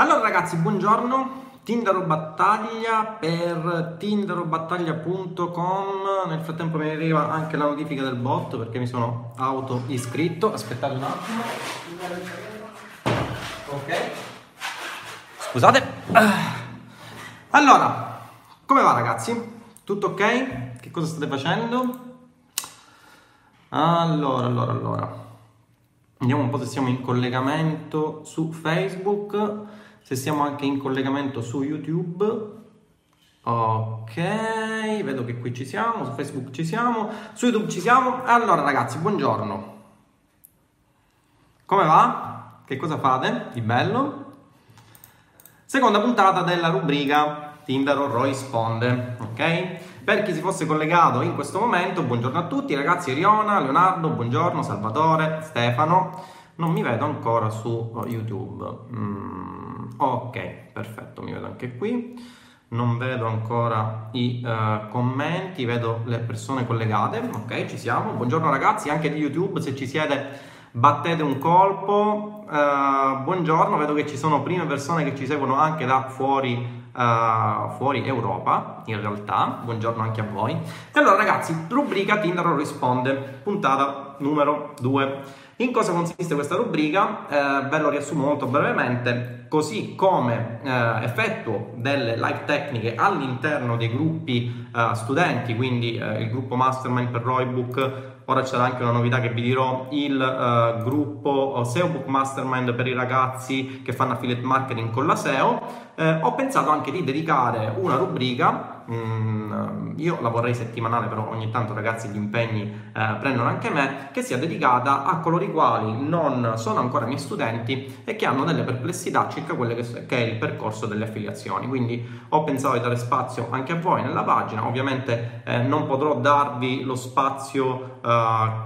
Allora ragazzi, buongiorno. Tindaro Battaglia per tindarobattaglia.com. Nel frattempo mi arriva anche la notifica del bot perché mi sono auto iscritto. Aspettate un attimo. Ok. Scusate. Allora, come va ragazzi? Tutto ok? Che cosa state facendo? Allora. Vediamo un po' se siamo in collegamento su Facebook, se siamo anche in collegamento su YouTube. Ok, vedo che qui ci siamo, su Facebook ci siamo, su YouTube ci siamo. Allora ragazzi, buongiorno. Come va? Che cosa fate di bello? Seconda puntata della rubrica Tindaro Roi risponde, ok? Per chi si fosse collegato in questo momento, buongiorno a tutti ragazzi. Riona, Leonardo, buongiorno, Salvatore, Stefano. Non mi vedo ancora su YouTube. Ok, perfetto, mi vedo anche qui. Non vedo ancora i commenti, vedo le persone collegate. Ok, ci siamo. Buongiorno ragazzi, anche di YouTube, se ci siete battete un colpo. Buongiorno, vedo che ci sono prime persone che ci seguono anche da fuori Europa in realtà. Buongiorno anche a voi. E allora ragazzi, rubrica Tindaro risponde, puntata numero 2. In cosa consiste questa rubrica? Ve lo riassumo molto brevemente, così come effettuo delle live tecniche all'interno dei gruppi studenti, quindi il gruppo Mastermind per Roibook. Ora c'è anche una novità che vi dirò, il gruppo SEOBook Mastermind per i ragazzi che fanno affiliate marketing con la SEO. Ho pensato anche di dedicare una rubrica, io la vorrei settimanale, però ogni tanto ragazzi gli impegni prendono anche me, che sia dedicata a coloro i quali non sono ancora miei studenti e che hanno delle perplessità circa quello che è il percorso delle affiliazioni. Quindi ho pensato di dare spazio anche a voi nella pagina. Ovviamente non potrò darvi lo spazio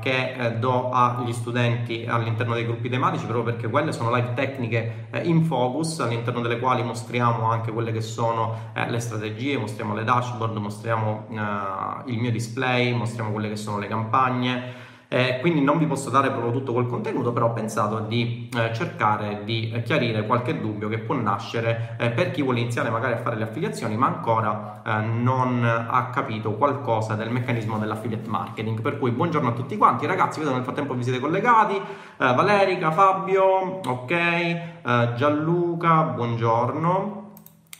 che do agli studenti all'interno dei gruppi tematici, proprio perché quelle sono live tecniche in focus, all'interno delle quali mostriamo anche quelle che sono le strategie, mostriamo le dashboard, mostriamo il mio display, mostriamo quelle che sono le campagne. Quindi non vi posso dare proprio tutto quel contenuto, però ho pensato di cercare di chiarire qualche dubbio che può nascere per chi vuole iniziare magari a fare le affiliazioni ma ancora non ha capito qualcosa del meccanismo dell'affiliate marketing. Per cui buongiorno a tutti quanti ragazzi, vedo nel frattempo vi siete collegati, Valerica, Fabio, ok, Gianluca, buongiorno.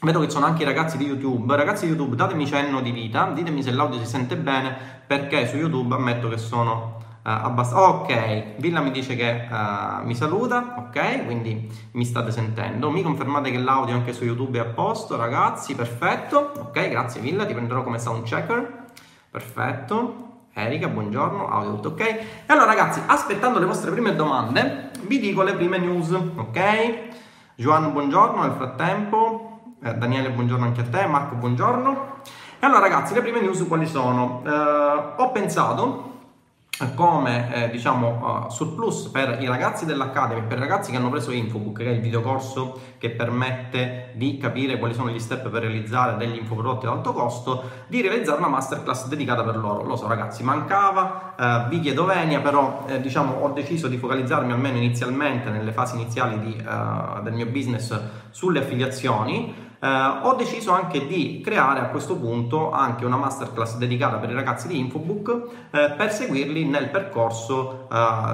Vedo che ci sono anche i ragazzi di YouTube. Ragazzi di YouTube, datemi cenno di vita, ditemi se l'audio si sente bene, perché su YouTube ammetto che sono abbastanza... Ok, Villa mi dice che mi saluta, ok, quindi mi state sentendo. Mi confermate che l'audio anche su YouTube è a posto, ragazzi, perfetto. Ok, grazie Villa, ti prenderò come sound checker. Perfetto. Erika, buongiorno, audio tutto ok. E allora ragazzi, aspettando le vostre prime domande, vi dico le prime news, ok? Joan, buongiorno nel frattempo. Daniele, buongiorno anche a te. Marco, buongiorno. E allora ragazzi, le prime news quali sono? Ho pensato come surplus per i ragazzi dell'Academy, per i ragazzi che hanno preso Infobook, che è il videocorso che permette di capire quali sono gli step per realizzare degli infoprodotti ad alto costo, di realizzare una masterclass dedicata per loro. Lo so ragazzi, mancava, vi chiedo venia, però ho deciso di focalizzarmi almeno inizialmente nelle fasi iniziali del mio business sulle affiliazioni. Ho deciso anche di creare a questo punto anche una masterclass dedicata per i ragazzi di Infobook per seguirli nel percorso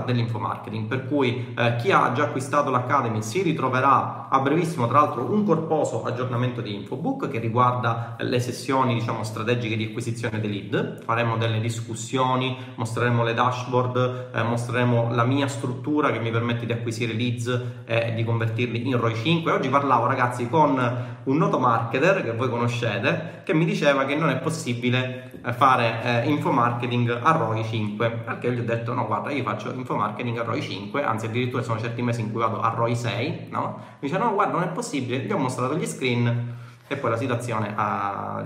dell'infomarketing, per cui chi ha già acquistato l'Academy si ritroverà a brevissimo, tra l'altro, un corposo aggiornamento di Infobook che riguarda le sessioni strategiche di acquisizione dei lead. Faremo delle discussioni, mostreremo le dashboard, mostreremo la mia struttura che mi permette di acquisire leads e di convertirli in ROI 5. Oggi parlavo ragazzi con un noto marketer che voi conoscete, che mi diceva che non è possibile fare infomarketing a ROI 5, perché gli ho detto no guarda, io faccio infomarketing a ROI 5, anzi addirittura sono certi mesi in cui vado a ROI 6, no? Mi dice no guarda, non è possibile, gli ho mostrato gli screen e poi la situazione ha,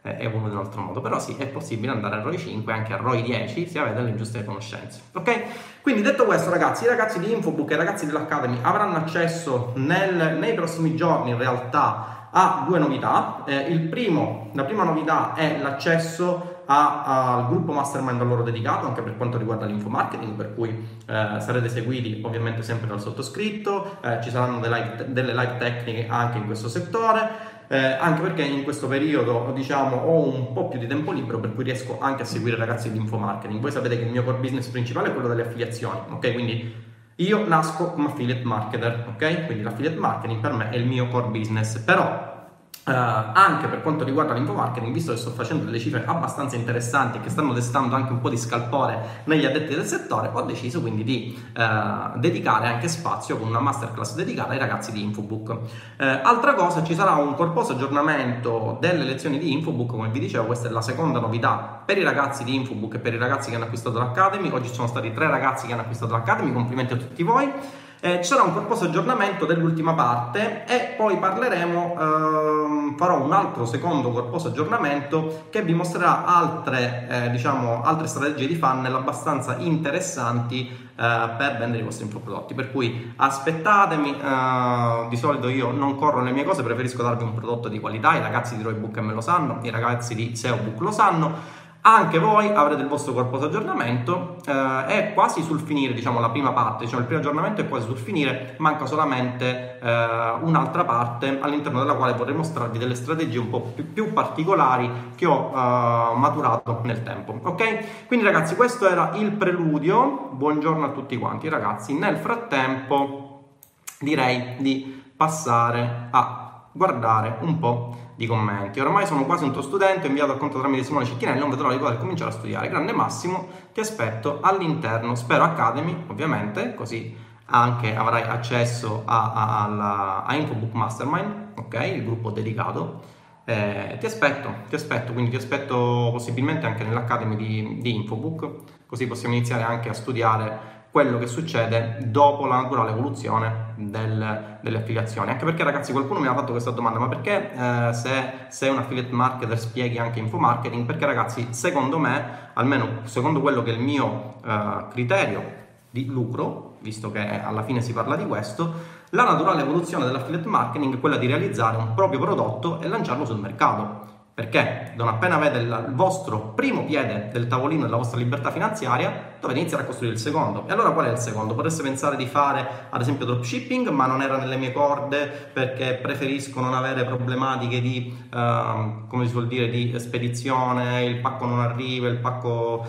è evoluta in un altro modo, però sì, è possibile andare a ROI 5 anche a ROI 10 se avete le giuste conoscenze, ok? Quindi detto questo ragazzi, i ragazzi di Infobook e i ragazzi dell'Academy avranno accesso nei prossimi giorni in realtà a due novità. La prima novità è l'accesso al gruppo Mastermind a loro dedicato, anche per quanto riguarda l'infomarketing, per cui sarete seguiti ovviamente sempre dal sottoscritto, ci saranno delle live tecniche anche in questo settore. Anche perché in questo periodo, diciamo, ho un po' più di tempo libero, per cui riesco anche a seguire ragazzi di infomarketing. Voi sapete che il mio core business principale è quello delle affiliazioni, ok? Quindi io nasco come affiliate marketer, ok? Quindi l'affiliate marketing per me è il mio core business, però anche per quanto riguarda l'infomarketing, visto che sto facendo delle cifre abbastanza interessanti che stanno destando anche un po' di scalpore negli addetti del settore, ho deciso quindi di dedicare anche spazio con una masterclass dedicata ai ragazzi di Infobook. Altra cosa, ci sarà un corposo aggiornamento delle lezioni di Infobook. Come vi dicevo, questa è la seconda novità per i ragazzi di Infobook e per i ragazzi che hanno acquistato l'Academy. Oggi ci sono stati 3 ragazzi che hanno acquistato l'Academy, complimenti a tutti voi. Ci sarà un corposo aggiornamento dell'ultima parte e poi farò un altro secondo corposo aggiornamento che vi mostrerà altre strategie di funnel abbastanza interessanti per vendere i vostri infoprodotti. Per cui aspettatemi, di solito io non corro le mie cose, preferisco darvi un prodotto di qualità. I ragazzi di ROIBook M lo sanno, i ragazzi di SEOBook lo sanno. Anche voi avrete il vostro corposo aggiornamento, è quasi sul finire, diciamo, la prima parte, diciamo il primo aggiornamento è quasi sul finire, manca solamente un'altra parte all'interno della quale vorrei mostrarvi delle strategie un po' più particolari che ho maturato nel tempo, ok? Quindi ragazzi, questo era il preludio, buongiorno a tutti quanti ragazzi, nel frattempo direi di passare a guardare un po' di commenti. Ormai sono quasi un tuo studente, ho inviato al conto tramite Simone Cicchinelli, non vedrò di poter cominciare a studiare. Grande Massimo, ti aspetto all'interno, spero Academy, ovviamente, così anche avrai accesso a Infobook Mastermind, ok? Il gruppo dedicato. Ti aspetto, quindi ti aspetto possibilmente anche nell'Academy di Infobook, così possiamo iniziare anche a studiare quello che succede dopo la naturale evoluzione delle affiliazioni. Anche perché ragazzi, qualcuno mi ha fatto questa domanda: ma perché se sei un affiliate marketer spieghi anche infomarketing? Perché ragazzi, secondo me, almeno secondo quello che è il mio criterio di lucro, visto che alla fine si parla di questo, la naturale evoluzione dell'affiliate marketing è quella di realizzare un proprio prodotto e lanciarlo sul mercato. Perché non appena avete il vostro primo piede del tavolino della vostra libertà finanziaria, dovete iniziare a costruire il secondo. E allora qual è il secondo? Potreste pensare di fare ad esempio dropshipping, ma non era nelle mie corde perché preferisco non avere problematiche di, come si vuol dire, di spedizione, il pacco non arriva, il pacco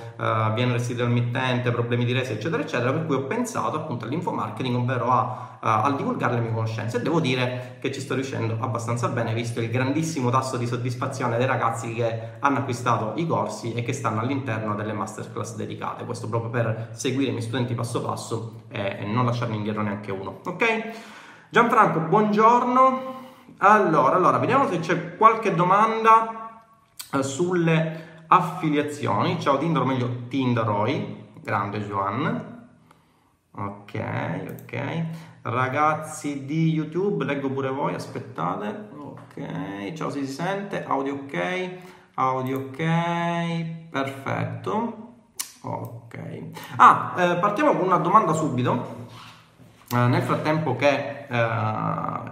viene restituito al mittente, problemi di resa, eccetera, eccetera. Per cui ho pensato appunto all'infomarketing, ovvero al divulgare le mie conoscenze, e devo dire che ci sto riuscendo abbastanza bene, visto il grandissimo tasso di soddisfazione dei ragazzi che hanno acquistato i corsi e che stanno all'interno delle masterclass dedicate. Questo proprio per seguire i miei studenti passo passo e non lasciarne indietro neanche uno, ok? Gianfranco, buongiorno. Allora vediamo se c'è qualche domanda sulle affiliazioni. Ciao Tindaro, meglio Tindaro Roi, grande Joan. Ok, ragazzi di YouTube, leggo pure voi, aspettate. Ok, ciao, si sente, audio ok, perfetto, ok. Partiamo con una domanda subito, nel frattempo che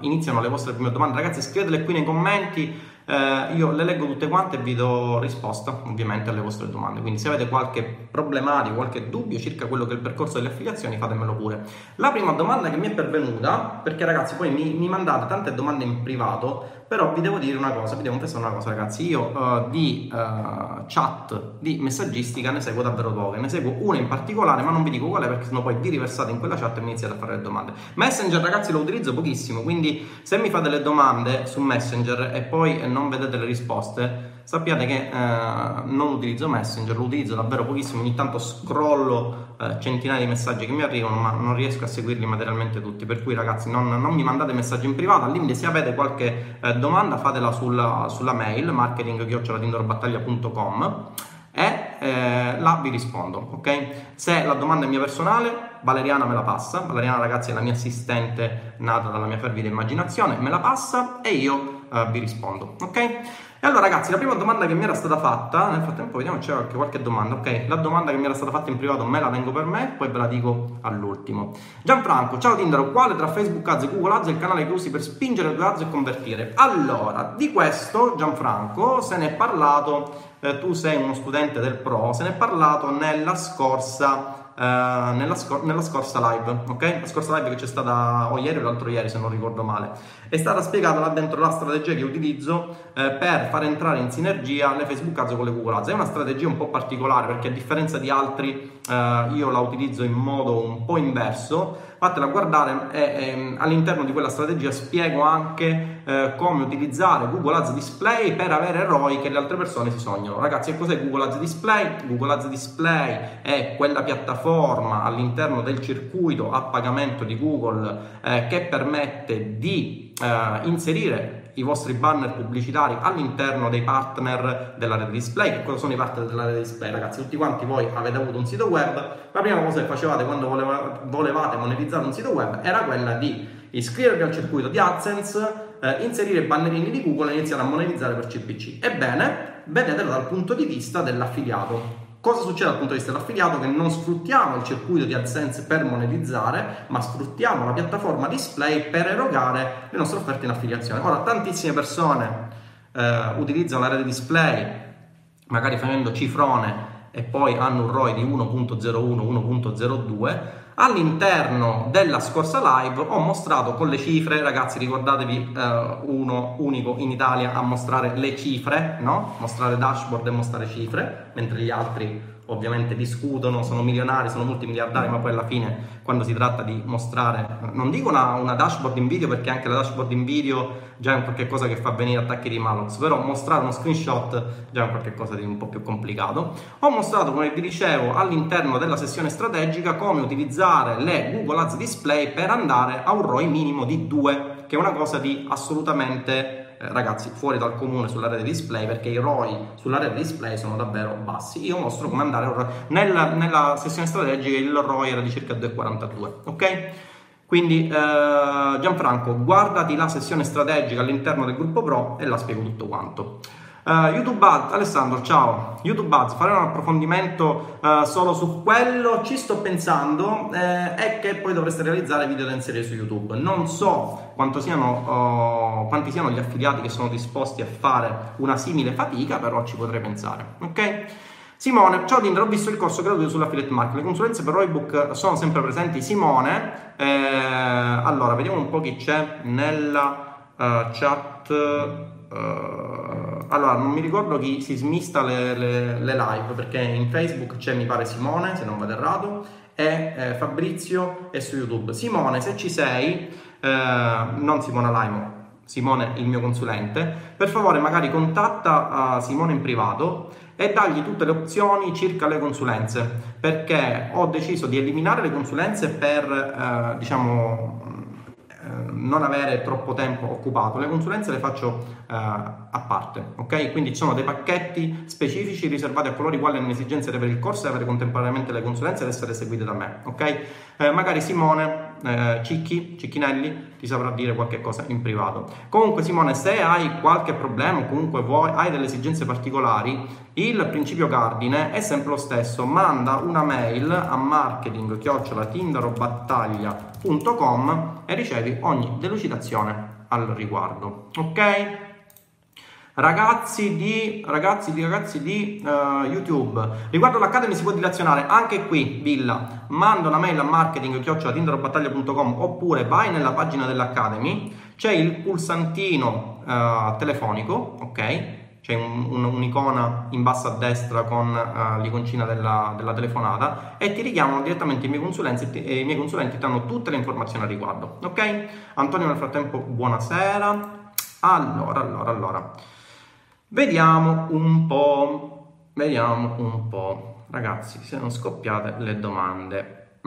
iniziano le vostre prime domande. Ragazzi, scrivetele qui nei commenti. Io le leggo tutte quante e vi do risposta ovviamente alle vostre domande, quindi se avete qualche problematica, qualche dubbio circa quello che è il percorso delle affiliazioni, fatemelo pure. La prima domanda che mi è pervenuta, perché ragazzi poi mi mandate tante domande in privato, però vi devo dire una cosa, vi devo confessare una cosa ragazzi, io di chat, di messaggistica ne seguo davvero poche, ne seguo una in particolare ma non vi dico qual è perché sennò poi vi riversate in quella chat e mi iniziate a fare le domande. Messenger ragazzi lo utilizzo pochissimo, quindi se mi fate le domande su Messenger e poi non vedete le risposte, sappiate che non utilizzo Messenger, lo utilizzo davvero pochissimo, ogni tanto scrollo centinaia di messaggi che mi arrivano ma non riesco a seguirli materialmente tutti, per cui ragazzi non mi mandate messaggi in privato, al limite se avete qualche domanda fatela sulla mail marketing@tindarobattaglia.com e là vi rispondo, ok? Se la domanda è mia personale Valeriana me la passa. Valeriana, ragazzi, è la mia assistente nata dalla mia fervida immaginazione, me la passa e io vi rispondo, ok? E allora, ragazzi, la prima domanda che mi era stata fatta, nel frattempo vediamo se c'è anche qualche domanda, ok? La domanda che mi era stata fatta in privato me la tengo per me, poi ve la dico all'ultimo. Gianfranco, ciao Tindaro, quale tra Facebook Ads e Google Ads è il canale che usi per spingere due ads e convertire? Allora, di questo, Gianfranco, se ne è parlato, tu sei uno studente del Pro, se ne è parlato nella scorsa live, ok? La scorsa live che c'è stata o ieri o l'altro ieri, se non ricordo male, è stata spiegata là dentro la strategia che utilizzo per far entrare in sinergia le Facebook Ads con le Google Ads. È una strategia un po' particolare perché, a differenza di altri, io la utilizzo in modo un po' inverso. Fatela guardare, e all'interno di quella strategia spiego anche come utilizzare Google Ads Display per avere ROI che le altre persone si sognano. Ragazzi, che cos'è Google Ads Display? Google Ads Display è quella piattaforma all'interno del circuito a pagamento di Google che permette di inserire i vostri banner pubblicitari all'interno dei partner della rete display. Che cosa sono i partner della rete display? Ragazzi, tutti quanti voi avete avuto un sito web. La prima cosa che facevate quando volevate monetizzare un sito web era quella di iscrivervi al circuito di AdSense, inserire i bannerini di Google e iniziare a monetizzare per CPC. Ebbene, vedetelo dal punto di vista dell'affiliato. Cosa succede dal punto di vista dell'affiliato? Che non sfruttiamo il circuito di AdSense per monetizzare, ma sfruttiamo la piattaforma display per erogare le nostre offerte in affiliazione. Ora, tantissime persone utilizzano la rete display, magari facendo cifrone, e poi hanno un ROI di 1.01, 1.02. All'interno della scorsa live ho mostrato con le cifre, ragazzi, ricordatevi, uno unico in Italia a mostrare le cifre, no? Mostrare dashboard e mostrare cifre, mentre gli altri ovviamente discutono, sono milionari, sono multimiliardari, ma poi alla fine, quando si tratta di mostrare, non dico una dashboard in video, perché anche la dashboard in video già è un qualche cosa che fa venire attacchi di malus, però mostrare uno screenshot già è un qualche cosa di un po' più complicato. Ho mostrato, come vi dicevo, all'interno della sessione strategica come utilizzare le Google Ads Display per andare a un ROI minimo di 2, che è una cosa di assolutamente, ragazzi, fuori dal comune sulla rete display, perché i ROI sulla rete display sono davvero bassi. Io mostro come andare ora nella sessione strategica. Il ROI era di circa 2,42, ok? Quindi Gianfranco, guardati la sessione strategica all'interno del gruppo Pro e la spiego tutto quanto. YouTube Ads, Alessandro, ciao. YouTube Ads, fare un approfondimento solo su quello? Ci sto pensando, è che poi dovreste realizzare video da inserire su YouTube. Non so quanti siano gli affiliati che sono disposti a fare una simile fatica, però ci potrei pensare, ok? Simone, ciao Tindaro, ho visto il corso gratuito sull'affiliate marketing, le consulenze per Roibook sono sempre presenti? Simone, allora, vediamo un po' chi c'è nella chat. Allora, non mi ricordo chi si smista le live, perché in Facebook c'è, mi pare, Simone, se non vado errato, e Fabrizio è su YouTube. Simone, se ci sei, non Simona Laimo, Simone il mio consulente, per favore magari contatta Simone in privato e dagli tutte le opzioni circa le consulenze, perché ho deciso di eliminare le consulenze per, non avere troppo tempo occupato. Le consulenze le faccio a parte, ok? Quindi ci sono dei pacchetti specifici riservati a coloro i quali hanno esigenze di avere il corso e avere contemporaneamente le consulenze ed essere seguite da me, ok? Magari Simone Cicchinelli ti saprà dire qualche cosa in privato. Comunque, Simone, se hai qualche problema o comunque hai delle esigenze particolari, il principio cardine è sempre lo stesso: manda una mail a marketing@tindarobattaglia.com e ricevi ogni delucidazione al riguardo, ok? Ragazzi di YouTube, riguardo l'Academy si può dilazionare anche qui, Villa, manda una mail a marketing@tindarobattaglia.com oppure vai nella pagina dell'Academy, c'è il pulsantino telefonico, ok? C'è un'icona in basso a destra con l'iconcina della telefonata e ti richiamano direttamente i miei consulenti e i miei consulenti ti danno tutte le informazioni al riguardo, ok? Antonio, nel frattempo, buonasera. Allora, vediamo un po', ragazzi, se non scoppiate le domande.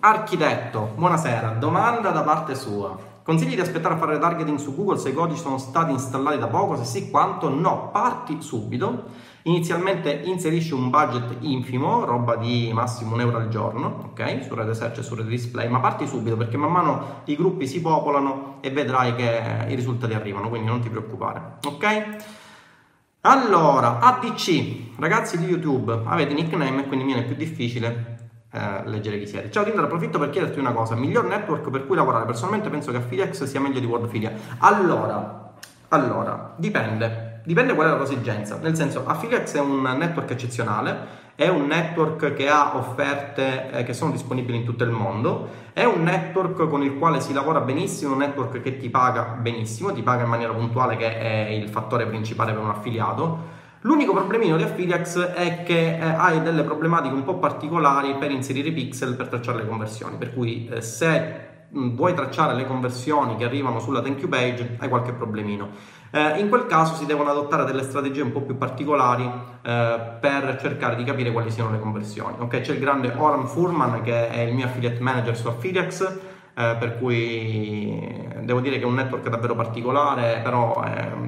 Architetto, buonasera, domanda da parte sua. Consigli di aspettare a fare retargeting su Google se i codici sono stati installati da poco? Se sì, quanto? No, parti subito Inizialmente inserisci un budget infimo, roba di massimo €1 al giorno, ok? Su rete search e su rete display, ma parti subito perché man mano i gruppi si popolano e vedrai che i risultati arrivano, quindi non ti preoccupare, ok? Allora, ADC, ragazzi di YouTube, avete nickname e quindi mi viene più difficile leggere chi siete. Ciao Tindaro, approfitto per chiederti una cosa, miglior network per cui lavorare? Personalmente penso che AffiliX sia meglio di Worldfilia. Allora, dipende qual è la tua esigenza, nel senso AffiliX è un network eccezionale, è un network che ha offerte che sono disponibili in tutto il mondo, è un network con il quale si lavora benissimo, un network che ti paga benissimo, ti paga in maniera puntuale, che è il fattore principale per un affiliato. L'unico problemino di AffiliX è che hai delle problematiche un po' particolari per inserire i pixel, per tracciare le conversioni, per cui se vuoi tracciare le conversioni che arrivano sulla thank you page hai qualche problemino. In quel caso si devono adottare delle strategie un po' più particolari per cercare di capire quali siano le conversioni. Ok, c'è il grande Oram Furman che è il mio affiliate manager su AffiliX, per cui devo dire che è un network davvero particolare, però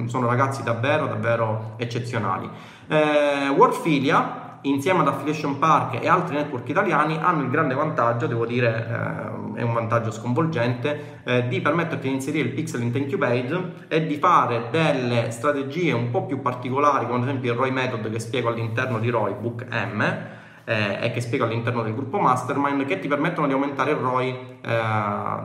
sono ragazzi davvero eccezionali. Worldfilia insieme ad Affiliation Park e altri network italiani hanno il grande vantaggio, devo dire è un vantaggio sconvolgente, di permetterti di inserire il pixel in thank you page e di fare delle strategie un po' più particolari, come ad esempio il Roi method che spiego all'interno di ROIBook M e che spiego all'interno del gruppo Mastermind, che ti permettono di aumentare il ROI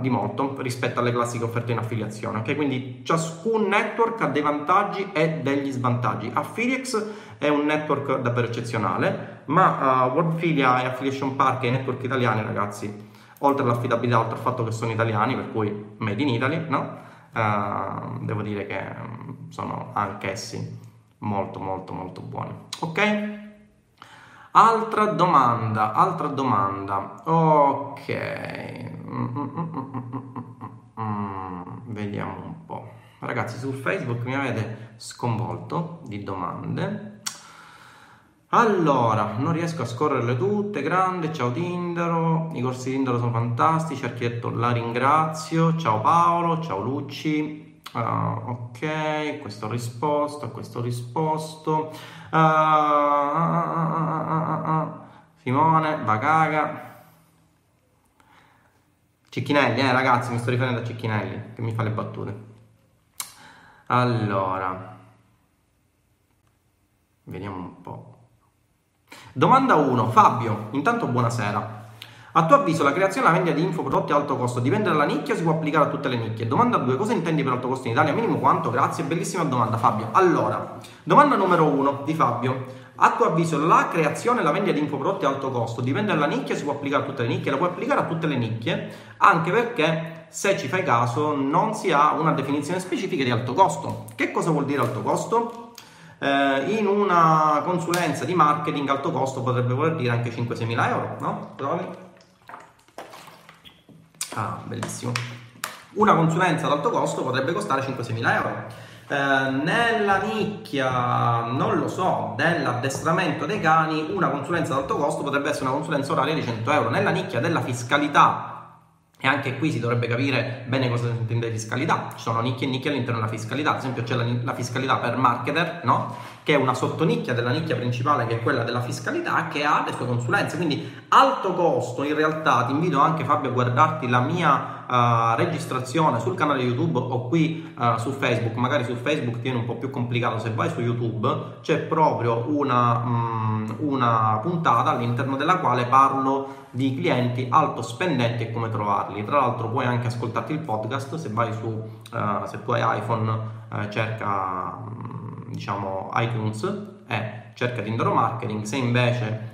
di molto rispetto alle classiche offerte in affiliazione, ok? Quindi ciascun network ha dei vantaggi e degli svantaggi. AffiliX è un network davvero eccezionale, ma Worldfilia e Affiliation Park e i network italiani, ragazzi, oltre all'affidabilità, oltre al fatto che sono italiani, per cui made in Italy, no? Devo dire che sono anch'essi molto buoni, ok? Altra domanda, ok, vediamo un po'. Ragazzi, su Facebook mi avete sconvolto di domande. Allora, non riesco a scorrerle tutte. Grande, ciao Tindaro, i corsi di Tindaro sono fantastici, architetto la ringrazio, ciao Paolo, ciao Lucci. Ok, questo ho risposto. Simone, Bagaga, Cicchinelli, ragazzi, mi sto riferendo a Cicchinelli che mi fa le battute. Allora, vediamo un po'. Domanda 1, Fabio, intanto buonasera. A tuo avviso la creazione e la vendita di infoprodotti a alto costo dipende dalla nicchia o si può applicare a tutte le nicchie? Domanda 2, cosa intendi per alto costo in Italia? Minimo quanto? Grazie, bellissima domanda Fabio. Allora, domanda numero 1 di Fabio. A tuo avviso la creazione e la vendita di infoprodotti a alto costo dipende dalla nicchia o si può applicare a tutte le nicchie? La puoi applicare a tutte le nicchie, anche perché, se ci fai caso, non si ha una definizione specifica di alto costo. Che cosa vuol dire alto costo? In una consulenza di marketing alto costo potrebbe voler dire anche 5-6 mila euro, no? Provi. Ah, bellissimo. Una consulenza ad alto costo potrebbe costare 5-6 mila euro. Nella nicchia, non lo so, dell'addestramento dei cani, una consulenza ad alto costo potrebbe essere una consulenza oraria di 100 euro. Nella nicchia della fiscalità, e anche qui si dovrebbe capire bene cosa si intende fiscalità, ci sono nicchie e nicchie all'interno della fiscalità. Ad esempio c'è la fiscalità per marketer, no? Che è una sottonicchia della nicchia principale, che è quella della fiscalità, che ha le sue consulenze. Quindi alto costo, in realtà ti invito anche Fabio a guardarti la mia registrazione sul canale YouTube o qui su Facebook. Magari su Facebook ti viene un po' più complicato, se vai su YouTube c'è proprio una puntata all'interno della quale parlo di clienti alto spendenti e come trovarli. Tra l'altro puoi anche ascoltarti il podcast, se vai su se tu hai iPhone cerca diciamo iTunes e cerca Tindaro Marketing. Se invece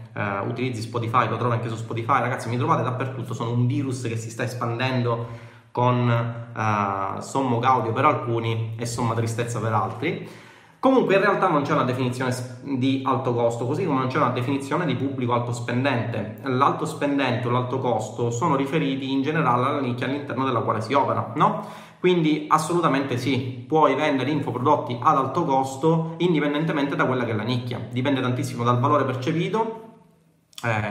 utilizzi Spotify lo trovi anche su Spotify. Ragazzi, mi trovate dappertutto, sono un virus che si sta espandendo con sommo gaudio per alcuni e somma tristezza per altri. Comunque in realtà non c'è una definizione di alto costo, così come non c'è una definizione di pubblico alto spendente. L'alto spendente o l'alto costo sono riferiti in generale alla nicchia all'interno della quale si opera, no? Quindi assolutamente sì, puoi vendere infoprodotti ad alto costo indipendentemente da quella che è la nicchia. Dipende tantissimo dal valore percepito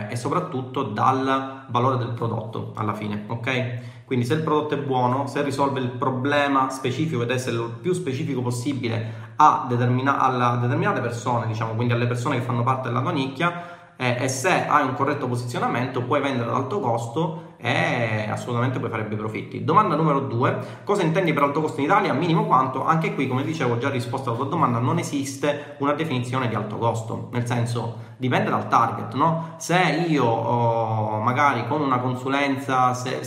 e soprattutto dal valore del prodotto alla fine, ok? Quindi se il prodotto è buono, se risolve il problema specifico ed essere il più specifico possibile a determinate persone, diciamo, quindi alle persone che fanno parte della tua nicchia, e se hai un corretto posizionamento puoi vendere ad alto costo e assolutamente puoi fare bei profitti. Domanda numero 2: cosa intendi per alto costo in Italia? Minimo quanto? Anche qui, come dicevo, già risposta alla tua domanda, non esiste una definizione di alto costo, nel senso dipende dal target, no? Se io magari con una consulenza, se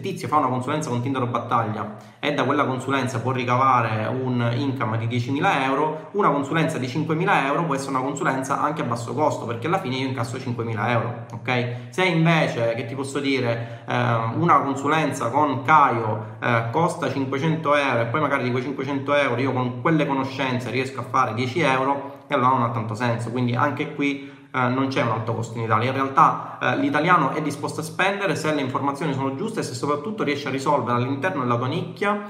tizio fa una consulenza con Tindaro Battaglia e da quella consulenza può ricavare un income di 10.000 euro, una consulenza di 5.000 euro può essere una consulenza anche a basso costo, perché alla fine io incasso 5.000 euro, ok? Se invece, che ti posso dire, una consulenza con Caio costa 500 euro e poi magari di quei 500 euro io con quelle conoscenze riesco a fare 10 euro, e allora non ha tanto senso. Quindi anche qui non c'è un alto costo in Italia. In realtà l'italiano è disposto a spendere se le informazioni sono giuste e se soprattutto riesce a risolvere all'interno della tua nicchia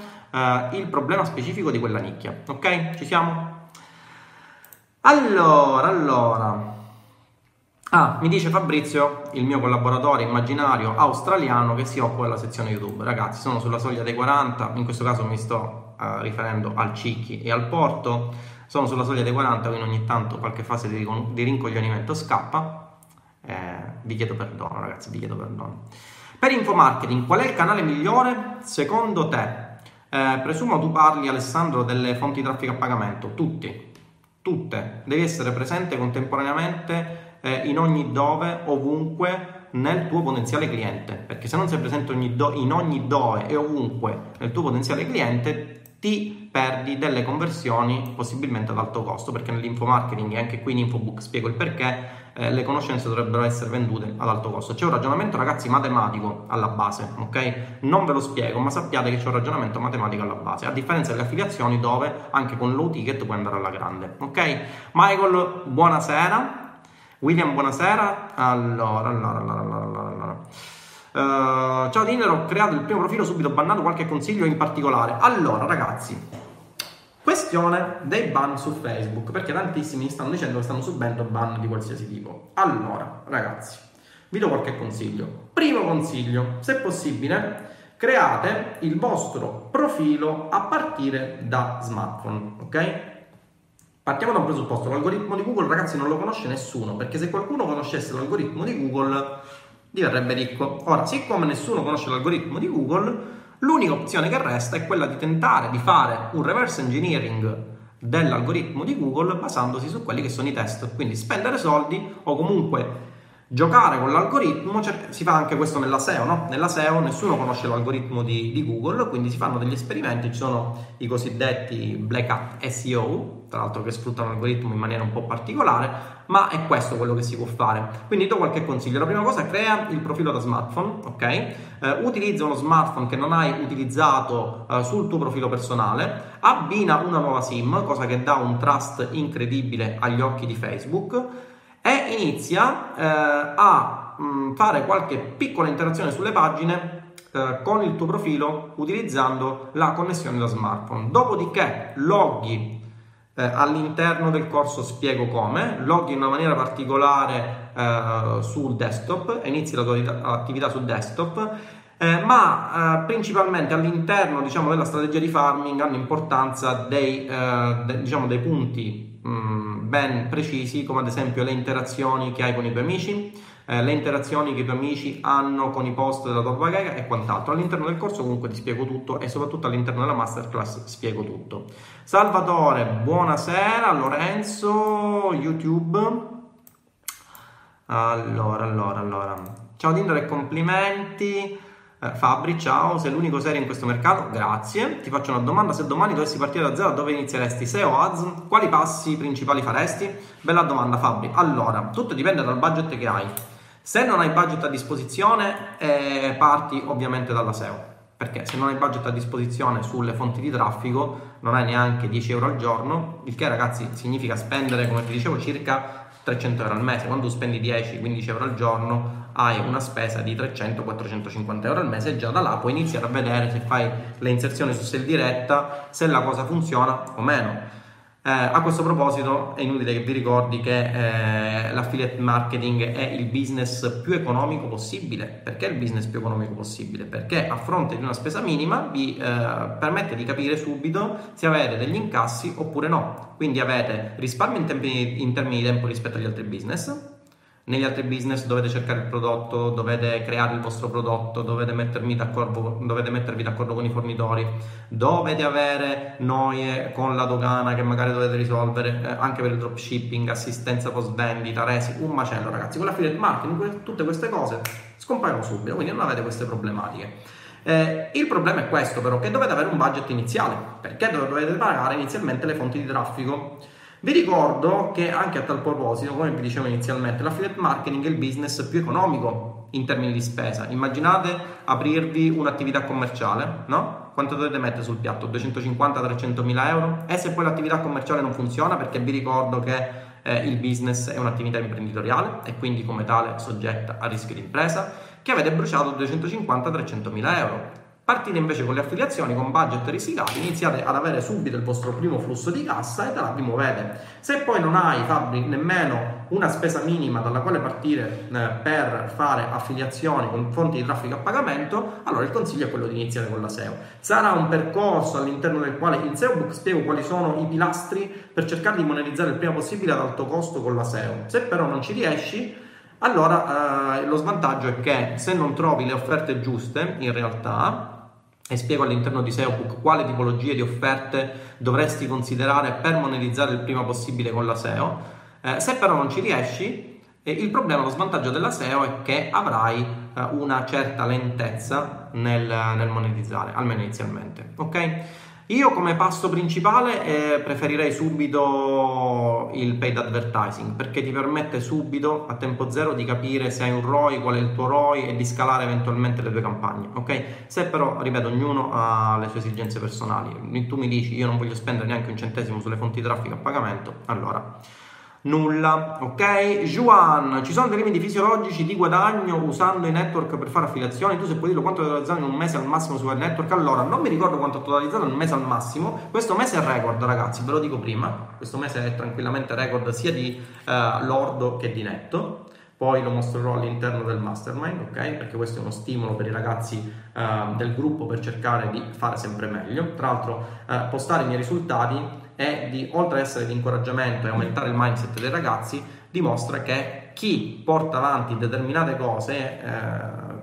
il problema specifico di quella nicchia. Ok? Ci siamo? Allora. Ah, mi dice Fabrizio, il mio collaboratore immaginario australiano che si occupa della sezione YouTube. Ragazzi, sono sulla soglia dei 40, in questo caso mi sto riferendo al Cicchi e al Porto. Sono sulla soglia dei 40, quindi ogni tanto qualche fase di rincoglionimento scappa. Vi chiedo perdono, ragazzi, vi chiedo perdono. Per infomarketing, qual è il canale migliore secondo te? Presumo tu parli, Alessandro, delle fonti di traffico a pagamento. Tutte. Devi essere presente contemporaneamente in ogni dove, ovunque, nel tuo potenziale cliente, perché se non sei presente in ogni dove e ovunque nel tuo potenziale cliente, ti perdi delle conversioni possibilmente ad alto costo, perché nell'infomarketing, e anche qui in Infobook spiego il perché, le conoscenze dovrebbero essere vendute ad alto costo. C'è un ragionamento, ragazzi, matematico alla base, ok? Non ve lo spiego, ma sappiate che c'è un ragionamento matematico alla base, a differenza delle affiliazioni, dove anche con low ticket puoi andare alla grande, ok? Michael, buonasera. William, buonasera. Allora. Ciao Tindaro, ho creato il primo profilo, subito bannato, qualche consiglio in particolare? Allora, ragazzi, questione dei ban su Facebook, perché tantissimi mi stanno dicendo che stanno subendo ban di qualsiasi tipo. Allora, ragazzi, vi do qualche consiglio. Primo consiglio: se possibile, create il vostro profilo a partire da smartphone, ok? Partiamo da un presupposto: l'algoritmo di Google, ragazzi, non lo conosce nessuno, perché se qualcuno conoscesse l'algoritmo di Google diverrebbe ricco. Ora, siccome nessuno conosce l'algoritmo di Google, l'unica opzione che resta è quella di tentare di fare un reverse engineering dell'algoritmo di Google basandosi su quelli che sono i test, quindi spendere soldi o comunque giocare con l'algoritmo. Si fa anche questo nella SEO, no? Nella SEO nessuno conosce l'algoritmo di Google, quindi si fanno degli esperimenti. Ci sono i cosiddetti black hat SEO, tra l'altro, che sfruttano l'algoritmo in maniera un po' particolare, ma è questo quello che si può fare. Quindi do qualche consiglio. La prima cosa: crea il profilo da smartphone, ok? Utilizza uno smartphone che non hai utilizzato sul tuo profilo personale, abbina una nuova SIM, cosa che dà un trust incredibile agli occhi di Facebook, e inizia a fare qualche piccola interazione sulle pagine con il tuo profilo utilizzando la connessione da smartphone. Dopodiché loghi all'interno del corso Spiego Come, loghi in una maniera particolare sul desktop, inizi la tua attività sul desktop, ma principalmente all'interno, diciamo, della strategia di farming hanno importanza dei punti ben precisi, come ad esempio le interazioni che hai con i tuoi amici, le interazioni che i tuoi amici hanno con i post della tua bacheca e quant'altro. All'interno del corso comunque ti spiego tutto, e soprattutto all'interno della masterclass spiego tutto. Salvatore, buonasera. Lorenzo, YouTube. Allora. Ciao Tindaro e complimenti. Fabri, ciao, sei l'unico serio in questo mercato, grazie. Ti faccio una domanda: se domani dovessi partire da zero, dove inizieresti? SEO, ads, quali passi principali faresti? Bella domanda, Fabri. Allora, tutto dipende dal budget che hai. Se non hai budget a disposizione, parti ovviamente dalla SEO, perché se non hai budget a disposizione sulle fonti di traffico non hai neanche 10 euro al giorno, il che, ragazzi, significa spendere, come ti dicevo, circa 300 euro al mese. Quando spendi 10-15 euro al giorno hai una spesa di 300-450 euro al mese, e già da là puoi iniziare a vedere, se fai le inserzioni su sell diretta, se la cosa funziona o meno. A questo proposito è inutile che vi ricordi che l'affiliate marketing è il business più economico possibile. Perché è il business più economico possibile? Perché a fronte di una spesa minima vi permette di capire subito se avete degli incassi oppure no. Quindi avete risparmio in termini di tempo rispetto agli altri business. Negli altri business dovete cercare il prodotto, dovete creare il vostro prodotto, dovete mettervi d'accordo con i fornitori, dovete avere noie con la dogana che magari dovete risolvere, anche per il dropshipping, assistenza post vendita, resi, un macello ragazzi. Con l'affiliate marketing tutte queste cose scompaiono subito, quindi non avete queste problematiche. Il problema è questo però, che dovete avere un budget iniziale, perché dovete pagare inizialmente le fonti di traffico. Vi ricordo che anche a tal proposito, come vi dicevo inizialmente, l'affiliate marketing è il business più economico in termini di spesa. Immaginate aprirvi un'attività commerciale, no? Quanto dovete mettere sul piatto? 250-300.000 euro? E se poi l'attività commerciale non funziona, perché vi ricordo che il business è un'attività imprenditoriale e quindi come tale soggetta a rischio di impresa, che avete bruciato 250-300.000 euro. Partite invece con le affiliazioni, con budget risicati, iniziate ad avere subito il vostro primo flusso di cassa e da là vi muovete. Se poi non hai, Fabri, nemmeno una spesa minima dalla quale partire per fare affiliazioni con fonti di traffico a pagamento, allora il consiglio è quello di iniziare con la SEO. Sarà un percorso all'interno del quale in SEOBook spiego quali sono i pilastri per cercare di monetizzare il prima possibile ad alto costo con la SEO. Se però non ci riesci, allora lo svantaggio è che se non trovi le offerte giuste, in realtà, e spiego all'interno di SEOBook quale tipologie di offerte dovresti considerare per monetizzare il prima possibile con la SEO, se però non ci riesci, il problema, lo svantaggio della SEO è che avrai una certa lentezza nel monetizzare, almeno inizialmente, ok? Io come passo principale preferirei subito il paid advertising, perché ti permette subito a tempo zero di capire se hai un ROI, qual è il tuo ROI e di scalare eventualmente le tue campagne, ok? Se però, ripeto, ognuno ha le sue esigenze personali, tu mi dici io non voglio spendere neanche un centesimo sulle fonti di traffico a pagamento, allora nulla, ok? Juan, ci sono dei limiti fisiologici di guadagno usando i network per fare affiliazioni? Tu se puoi dirlo quanto hai totalizzato in un mese al massimo su quel network? Allora, non mi ricordo quanto ho totalizzato in un mese al massimo, questo mese è record ragazzi, ve lo dico prima, questo mese è tranquillamente record sia di lordo che di netto, poi lo mostrerò all'interno del mastermind, ok? Perché questo è uno stimolo per i ragazzi del gruppo per cercare di fare sempre meglio, tra l'altro postare i miei risultati e di, oltre ad essere di incoraggiamento e aumentare il mindset dei ragazzi, dimostra che chi porta avanti determinate cose,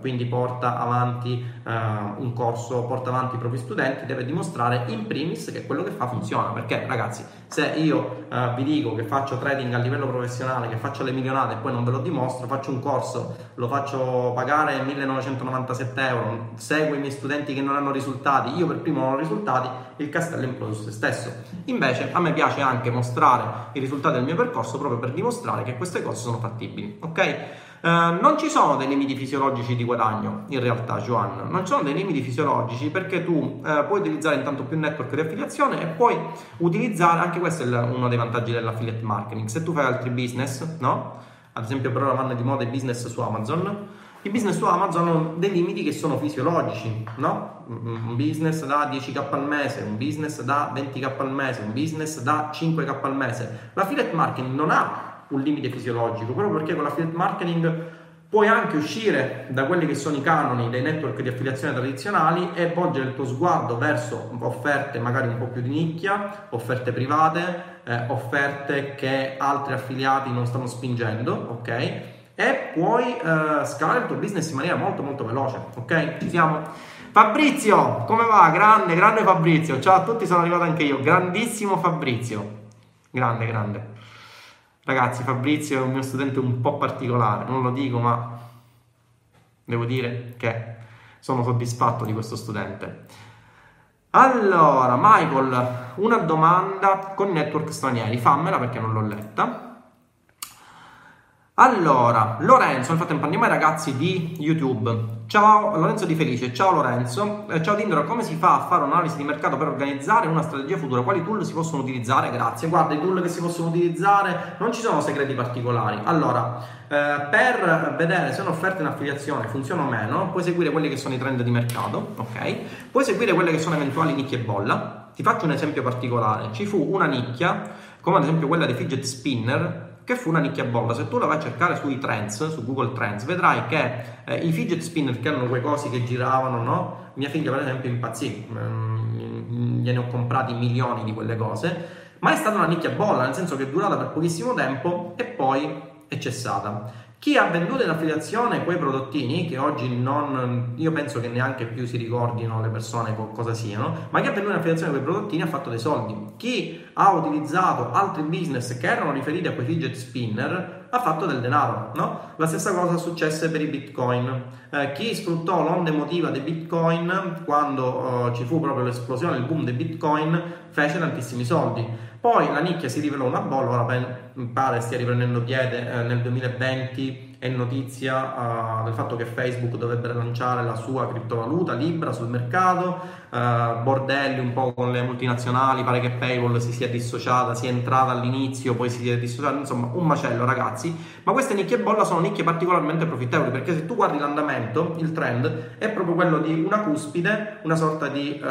quindi porta avanti un corso, porta avanti i propri studenti, deve dimostrare in primis che quello che fa funziona, perché ragazzi se io vi dico che faccio trading a livello professionale, che faccio le milionate e poi non ve lo dimostro, faccio un corso, lo faccio pagare 1997 euro, seguo i miei studenti che non hanno risultati, io per primo non ho risultati, il castello implode su se stesso. Invece a me piace anche mostrare i risultati del mio percorso proprio per dimostrare che queste cose sono fattibili, ok? Non ci sono dei limiti fisiologici di guadagno in realtà, Joan, non ci sono dei limiti fisiologici perché tu puoi utilizzare intanto più network di affiliazione e puoi utilizzare, anche questo è uno dei vantaggi dell'affiliate marketing, se tu fai altri business, no? Ad esempio per ora vanno di moda i business su Amazon. I business su Amazon hanno dei limiti che sono fisiologici, no? Un business da 10.000 al mese, un business da 20.000 al mese, un business da 5.000 al mese. L'affiliate marketing non ha un limite fisiologico, proprio perché con l'affiliate marketing puoi anche uscire da quelli che sono i canoni dei network di affiliazione tradizionali e volgere il tuo sguardo verso offerte magari un po' più di nicchia, offerte private, offerte che altri affiliati non stanno spingendo, ok? E puoi scalare il tuo business in maniera molto molto veloce, ok? Ci siamo. Fabrizio, come va? Grande Fabrizio, ciao a tutti, sono arrivato anche io, grandissimo Fabrizio, grande ragazzi. Fabrizio è un mio studente un po' particolare, non lo dico ma devo dire che sono soddisfatto di questo studente. Allora Michael, una domanda con network stranieri, fammela perché non l'ho letta. Allora, Lorenzo, nel frattempo andiamo ai ragazzi di YouTube. Ciao Lorenzo Di Felice, ciao Lorenzo. Ciao Tindaro, come si fa a fare un'analisi di mercato per organizzare una strategia futura? Quali tool si possono utilizzare? Grazie. Guarda, i tool che si possono utilizzare non ci sono segreti particolari. Allora, per vedere se un'offerta in affiliazione funziona o meno, puoi seguire quelli che sono i trend di mercato, ok? Puoi seguire quelle che sono eventuali nicchie bolla. Ti faccio un esempio particolare. Ci fu una nicchia, come ad esempio quella dei fidget spinner, che fu una nicchia bolla. Se tu la vai a cercare sui trends, su Google Trends, vedrai che i fidget spinner, che erano quei cosi che giravano, no? Mia figlia per esempio impazzì, gliene ho comprati milioni di quelle cose, ma è stata una nicchia bolla, nel senso che è durata per pochissimo tempo e poi è cessata. Chi ha venduto in affiliazione quei prodottini, che oggi non, io penso che neanche più si ricordino le persone cosa siano, ma chi ha venduto in affiliazione quei prodottini ha fatto dei soldi. Chi ha utilizzato altri business che erano riferiti a quei fidget spinner ha fatto del denaro, no? La stessa cosa successe per i bitcoin. Chi sfruttò l'onda emotiva dei bitcoin, quando ci fu proprio l'esplosione, il boom dei bitcoin, fece tantissimi soldi. Poi la nicchia si rivelò una bolla, ora pare stia riprendendo piede nel 2020, è notizia del fatto che Facebook dovrebbe lanciare la sua criptovaluta Libra sul mercato, bordelli un po' con le multinazionali, pare che PayPal si sia dissociata, sia entrata all'inizio, poi si sia dissociata, insomma un macello ragazzi, ma queste nicchie bolla sono nicchie particolarmente profittevoli, perché se tu guardi l'andamento, il trend è proprio quello di una cuspide, una sorta di,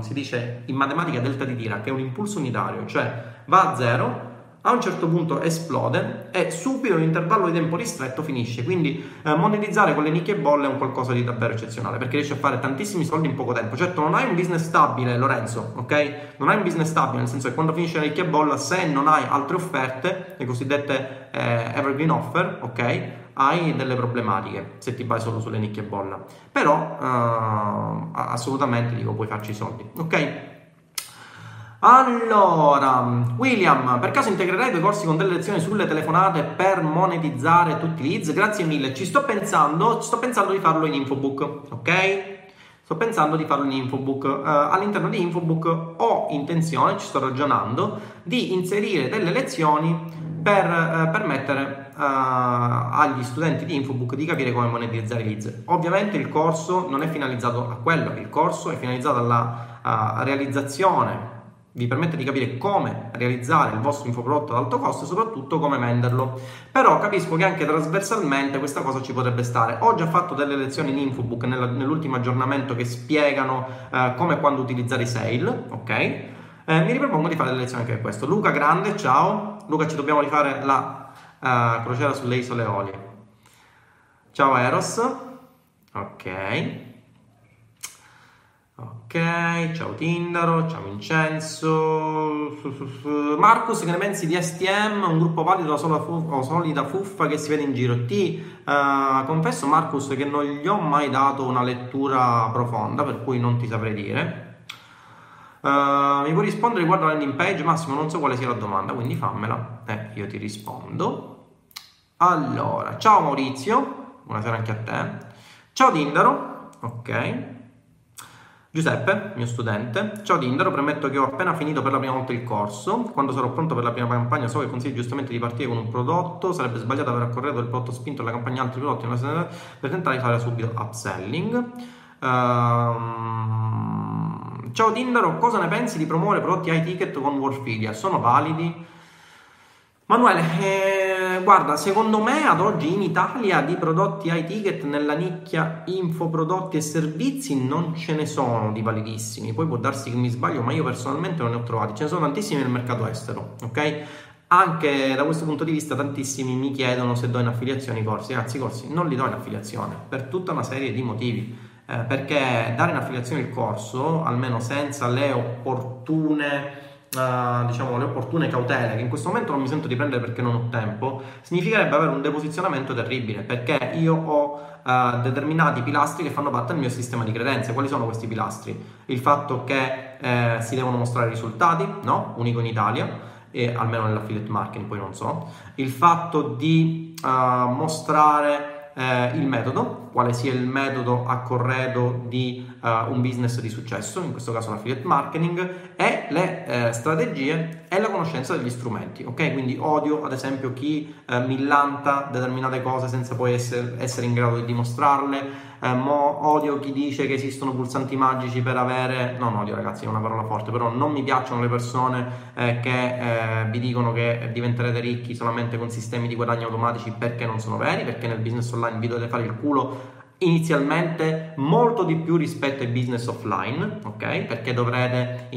si dice in matematica delta di Dirac, che è un impulso unitario, cioè va a zero, a un certo punto esplode e subito in un intervallo di tempo ristretto finisce. Quindi monetizzare con le nicchie e bolle è un qualcosa di davvero eccezionale, perché riesci a fare tantissimi soldi in poco tempo. Certo, non hai un business stabile, Lorenzo, ok? Non hai un business stabile, nel senso che quando finisce la nicchia e bolla, se non hai altre offerte, le cosiddette evergreen offer, ok? Hai delle problematiche se ti vai solo sulle nicchie e bolla. Però assolutamente dico, puoi farci i soldi, ok? Allora, William, per caso integrerai due corsi con delle lezioni sulle telefonate per monetizzare tutti i leads? Grazie mille, ci sto pensando di farlo in Infobook, ok? Sto pensando di farlo in Infobook. All'interno di Infobook ho intenzione, ci sto ragionando, di inserire delle lezioni per permettere agli studenti di Infobook di capire come monetizzare i leads. Ovviamente il corso non è finalizzato a quello, il corso è finalizzato alla realizzazione, vi permette di capire come realizzare il vostro infoprodotto ad alto costo e soprattutto come venderlo. Però capisco che anche trasversalmente questa cosa ci potrebbe stare. Ho già fatto delle lezioni in Infobook nell'ultimo aggiornamento che spiegano come e quando utilizzare i sale, ok? Mi ripropongo di fare delle lezioni anche per questo. Luca Grande, ciao. Luca, ci dobbiamo rifare la crociera sulle isole Eolie. Ciao Eros. Ok. Ok, ciao Tindaro, ciao Vincenzo, Marcus, che ne pensi di STM, un gruppo valido o solida fuffa che si vede in giro? Ti confesso Marcus che non gli ho mai dato una lettura profonda, per cui non ti saprei dire. Mi puoi rispondere riguardo alla landing page? Massimo, non so quale sia la domanda, quindi fammela, io ti rispondo. Allora, ciao Maurizio, buonasera anche a te. Ciao Tindaro, ok. Giuseppe, mio studente, ciao Tindaro, premetto che ho appena finito per la prima volta il corso, quando sarò pronto per la prima campagna so che consigli giustamente di partire con un prodotto, sarebbe sbagliato aver accorretto il prodotto spinto alla campagna altri prodotti per tentare di fare subito upselling. Ciao Tindaro, cosa ne pensi di promuovere prodotti high ticket con Worldfilia? Sono validi? Manuele, guarda, secondo me ad oggi in Italia di prodotti high ticket nella nicchia infoprodotti e servizi non ce ne sono di validissimi, poi può darsi che mi sbaglio, ma io personalmente non ne ho trovati, ce ne sono tantissimi nel mercato estero, ok? Anche da questo punto di vista tantissimi mi chiedono se do in affiliazione i corsi, ragazzi i corsi non li do in affiliazione per tutta una serie di motivi, perché dare in affiliazione il corso, almeno senza le opportune... diciamo le opportune cautele che in questo momento non mi sento di prendere perché non ho tempo, significherebbe avere un deposizionamento terribile, perché io ho determinati pilastri che fanno parte del mio sistema di credenze. Quali sono questi pilastri? Il fatto che si devono mostrare risultati, no? Unico in Italia e almeno nell'affiliate marketing, poi non so, il fatto di mostrare il metodo, quale sia il metodo a corredo di un business di successo, in questo caso l'affiliate marketing, e le strategie e la conoscenza degli strumenti, ok? Quindi odio ad esempio chi millanta determinate cose senza poi essere in grado di dimostrarle, odio chi dice che esistono pulsanti magici per avere... non odio ragazzi, è una parola forte, però non mi piacciono le persone che vi dicono che diventerete ricchi solamente con sistemi di guadagno automatici perché non sono veri, perché nel business online vi dovete fare il culo inizialmente molto di più rispetto ai business offline, ok? Perché dovrete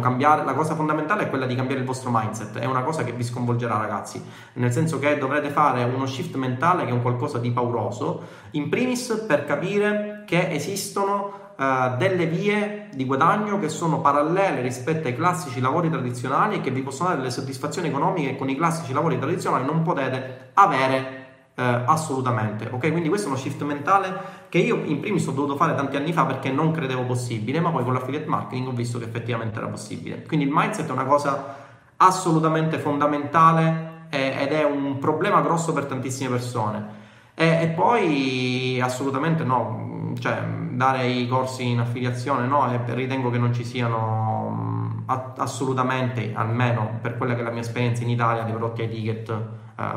cambiare. La cosa fondamentale è quella di cambiare il vostro mindset. È una cosa che vi sconvolgerà, ragazzi, nel senso che dovrete fare uno shift mentale che è un qualcosa di pauroso, in primis per capire che esistono delle vie di guadagno che sono parallele rispetto ai classici lavori tradizionali e che vi possono dare delle soddisfazioni economiche con i classici lavori tradizionali non potete avere assolutamente, ok? Quindi questo è uno shift mentale che io in primis ho dovuto fare tanti anni fa perché non credevo possibile, ma poi con l'affiliate marketing ho visto che effettivamente era possibile. Quindi il mindset è una cosa assolutamente fondamentale ed è un problema grosso per tantissime persone. E poi assolutamente no, cioè dare i corsi in affiliazione, no, e ritengo che non ci siano assolutamente, almeno per quella che è la mia esperienza in Italia, dei prodotti ai ticket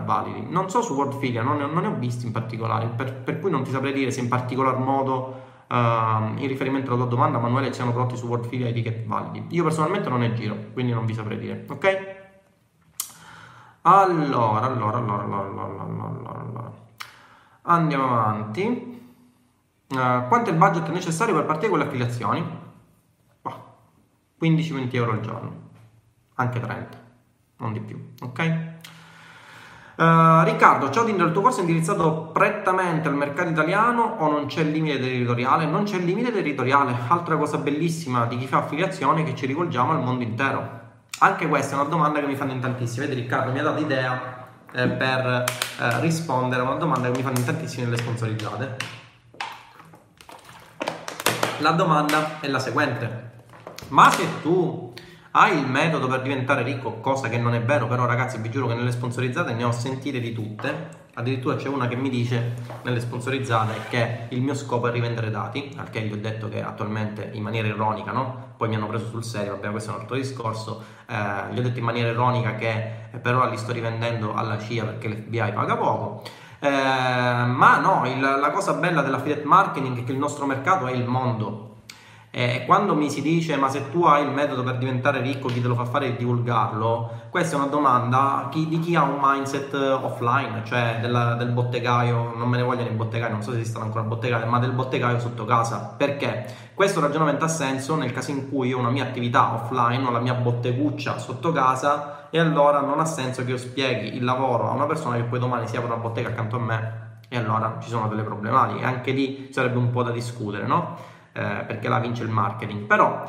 validi. Non so su Worldfilia, non ne ho visti in particolare, per cui non ti saprei dire se in particolar modo, in riferimento alla tua domanda, Manuele, ci siano prodotti su Worldfilia ai ticket validi. Io personalmente non ne giro, quindi non vi saprei dire, ok? Allora. Andiamo avanti. Quanto è il budget necessario per partire con le affiliazioni? 15-20 euro al giorno, anche 30, non di più, ok? Riccardo, ciao Tindaro, il tuo corso è indirizzato prettamente al mercato italiano o non c'è limite territoriale? Non c'è limite territoriale. Altra cosa bellissima di chi fa affiliazione è che ci rivolgiamo al mondo intero. Anche questa è una domanda che mi fanno in tantissimi. Vedi Riccardo, mi ha dato idea per rispondere a una domanda che mi fanno in tantissimi nelle sponsorizzate. La domanda è la seguente: ma se tu hai il metodo per diventare ricco, cosa che non è vero, però ragazzi vi giuro che nelle sponsorizzate ne ho sentite di tutte, addirittura c'è una che mi dice nelle sponsorizzate che il mio scopo è rivendere dati, al che gli ho detto che attualmente in maniera ironica, no? Poi mi hanno preso sul serio, vabbè questo è un altro discorso, gli ho detto in maniera ironica che per ora li sto rivendendo alla CIA perché l'FBI paga poco. Ma no, la cosa bella dell'affiliate marketing è che il nostro mercato è il mondo, e quando mi si dice ma se tu hai il metodo per diventare ricco chi te lo fa fare e divulgarlo, questa è una domanda di chi ha un mindset offline, cioè del bottegaio, non me ne vogliono i bottegai, non so se esistono ancora bottegai, ma del bottegaio sotto casa, perché questo ragionamento ha senso nel caso in cui io ho una mia attività offline, ho la mia botteguccia sotto casa. E allora non ha senso che io spieghi il lavoro a una persona che poi domani si apre una bottega accanto a me, e allora ci sono delle problematiche. Anche lì sarebbe un po' da discutere, no? Perché là vince il marketing. Però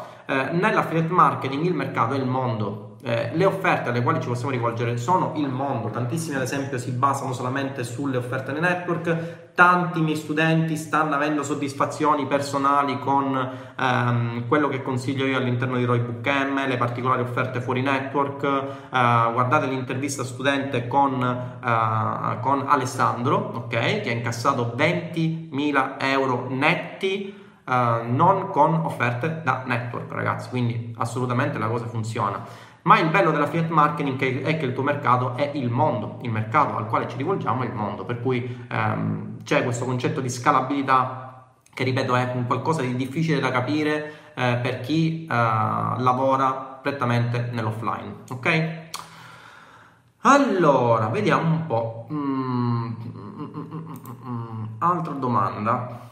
nell'affiliate marketing il mercato è il mondo, le offerte alle quali ci possiamo rivolgere sono il mondo. Tantissimi ad esempio si basano solamente sulle offerte nei network, tanti miei studenti stanno avendo soddisfazioni personali con quello che consiglio io all'interno di ROIBook M, le particolari offerte fuori network. Guardate l'intervista studente con Alessandro, okay, che ha incassato 20.000 euro netti non con offerte da network, ragazzi, quindi assolutamente la cosa funziona. Ma il bello dell'affiliate marketing è che il tuo mercato è il mondo, il mercato al quale ci rivolgiamo è il mondo, per cui c'è questo concetto di scalabilità che, ripeto, è un qualcosa di difficile da capire per chi lavora prettamente nell'offline, ok? Allora, vediamo un po'. Altra domanda.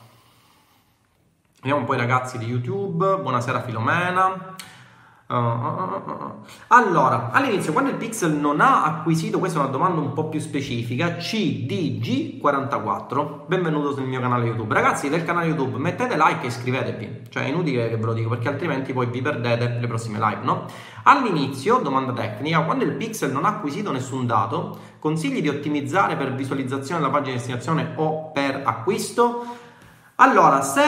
Vediamo un po' i ragazzi di YouTube. Buonasera Filomena. Allora, all'inizio, quando il pixel non ha acquisito, questa è una domanda un po' più specifica, CDG44, benvenuto sul mio canale YouTube. Ragazzi del canale YouTube, mettete like e iscrivetevi, cioè è inutile che ve lo dico perché altrimenti poi vi perdete le prossime live, no? All'inizio, domanda tecnica, quando il pixel non ha acquisito nessun dato, consigli di ottimizzare per visualizzazione della pagina di destinazione o per acquisto? Allora, se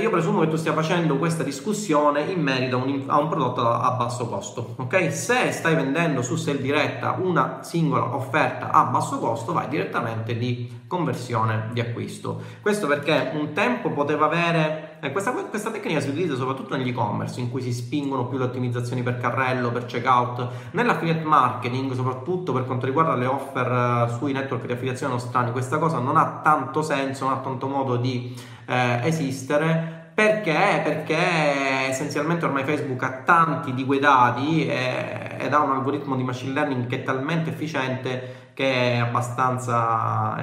io presumo che tu stia facendo questa discussione in merito a un prodotto a basso costo, ok? Se stai vendendo su Sell Diretta una singola offerta a basso costo, vai direttamente di conversione di acquisto. Questo perché un tempo poteva avere... questa tecnica si utilizza soprattutto nell'e-commerce, in cui si spingono più le ottimizzazioni per carrello, per checkout. Nell'affiliate marketing, soprattutto per quanto riguarda le offer sui network di affiliazione nostrani, questa cosa non ha tanto senso, non ha tanto modo di esistere, Perché essenzialmente ormai Facebook ha tanti di quei dati ed ha un algoritmo di machine learning che è talmente efficiente che è abbastanza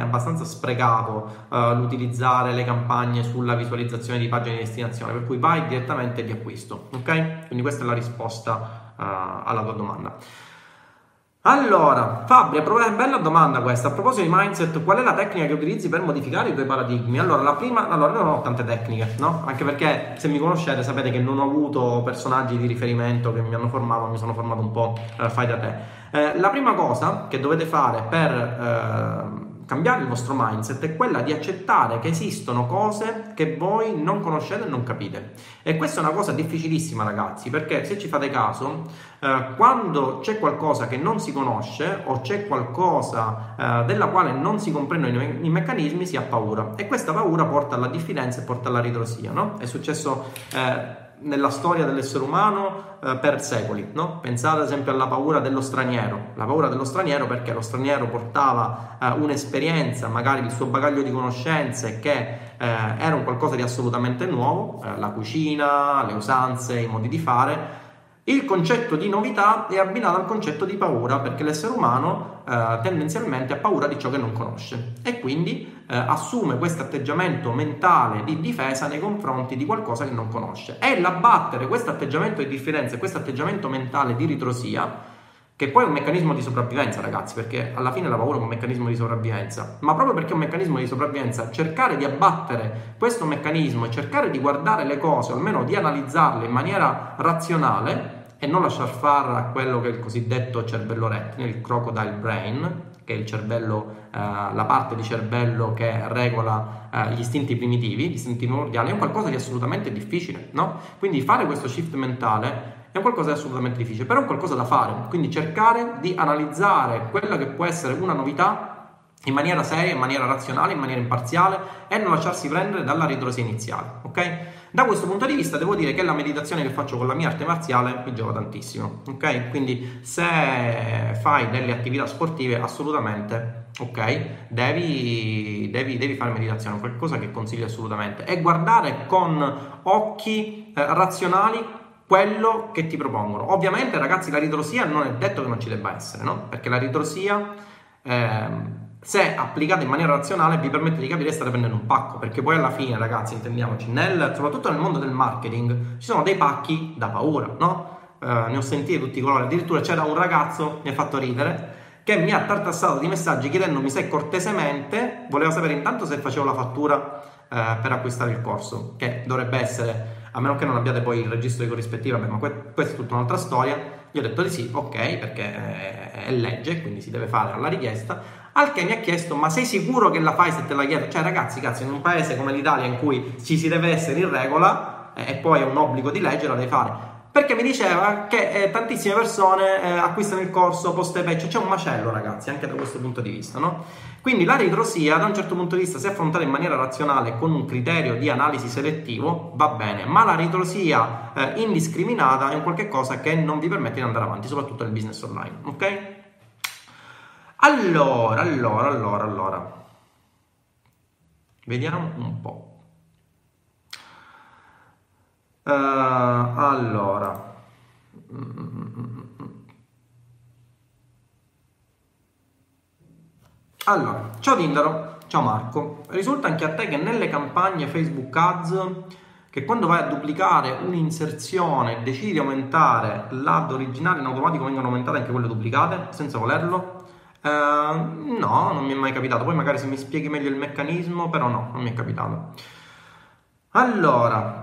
sprecato l'utilizzare le campagne sulla visualizzazione di pagine di destinazione, per cui vai direttamente di acquisto, ok? Quindi questa è la risposta alla tua domanda. Allora, Fabri, bella domanda questa. A proposito di mindset, qual è la tecnica che utilizzi per modificare i tuoi paradigmi? Allora, non ho tante tecniche, no? Anche perché se mi conoscete sapete che non ho avuto personaggi di riferimento che mi hanno formato, mi sono formato un po' fai da te. La prima cosa che dovete fare per cambiare il vostro mindset è quella di accettare che esistono cose che voi non conoscete e non capite. E questa è una cosa difficilissima, ragazzi, perché se ci fate caso, quando c'è qualcosa che non si conosce o c'è qualcosa della quale non si comprendono i meccanismi, si ha paura, e questa paura porta alla diffidenza e porta alla ritrosia, no? È successo nella storia dell'essere umano per secoli, no? Pensate ad esempio alla paura dello straniero. La paura dello straniero perché lo straniero portava un'esperienza, magari il suo bagaglio di conoscenze che era un qualcosa di assolutamente nuovo, la cucina, le usanze, i modi di fare. Il concetto di novità è abbinato al concetto di paura, perché l'essere umano tendenzialmente ha paura di ciò che non conosce e quindi assume questo atteggiamento mentale di difesa nei confronti di qualcosa che non conosce. È l'abbattere questo atteggiamento di diffidenza e questo atteggiamento mentale di ritrosia, che poi è un meccanismo di sopravvivenza, ragazzi, perché alla fine la paura è un meccanismo di sopravvivenza, ma proprio perché è un meccanismo di sopravvivenza, cercare di abbattere questo meccanismo e cercare di guardare le cose, o almeno di analizzarle in maniera razionale, e non lasciar fare a quello che è il cosiddetto cervello rettile, il crocodile brain, che è il cervello, la parte di cervello che regola gli istinti primitivi, gli istinti primordiali, è un qualcosa di assolutamente difficile, no? Quindi fare questo shift mentale è un qualcosa di assolutamente difficile, però è un qualcosa da fare. Quindi cercare di analizzare quella che può essere una novità in maniera seria, in maniera razionale, in maniera imparziale, e non lasciarsi prendere dalla ritrosia iniziale, ok? Da questo punto di vista devo dire che la meditazione che faccio con la mia arte marziale mi gioca tantissimo, ok? Quindi se fai delle attività sportive, assolutamente, ok, devi fare meditazione, qualcosa che consiglio assolutamente, e guardare con occhi razionali quello che ti propongono. Ovviamente, ragazzi, la ritrosia non è detto che non ci debba essere, no? Perché la ritrosia se applicata in maniera razionale vi permette di capire che state prendendo un pacco, perché poi alla fine, ragazzi, intendiamoci, soprattutto nel mondo del marketing ci sono dei pacchi da paura, no? Ne ho sentiti tutti i colori. Addirittura c'era un ragazzo, mi ha fatto ridere, che mi ha tartassato di messaggi chiedendomi se cortesemente voleva sapere intanto se facevo la fattura per acquistare il corso, che dovrebbe essere, a meno che non abbiate poi il registro di corrispettiva, ma questa è tutta un'altra storia. Gli ho detto di sì, ok, perché è legge, quindi si deve fare alla richiesta. Al che mi ha chiesto: ma sei sicuro che la fai se te la chiedo? Cioè, ragazzi, cazzo, in un paese come l'Italia in cui ci si deve essere in regola e poi è un obbligo di legge, la devi fare. Perché mi diceva che tantissime persone acquistano il corso Postepay, cioè c'è un macello, ragazzi, anche da questo punto di vista, no? Quindi la ritrosia, da un certo punto di vista, se affrontata in maniera razionale con un criterio di analisi selettivo, va bene, ma la ritrosia indiscriminata è un qualche cosa che non vi permette di andare avanti, soprattutto nel business online, ok? Allora, vediamo un po'. Allora, ciao Tindaro, ciao Marco. Risulta anche a te che nelle campagne Facebook Ads, che quando vai a duplicare un'inserzione decidi di aumentare l'ad originale, in automatico vengono aumentate anche quelle duplicate senza volerlo? No, non mi è mai capitato. Poi magari se mi spieghi meglio il meccanismo, però no, non mi è capitato. Allora,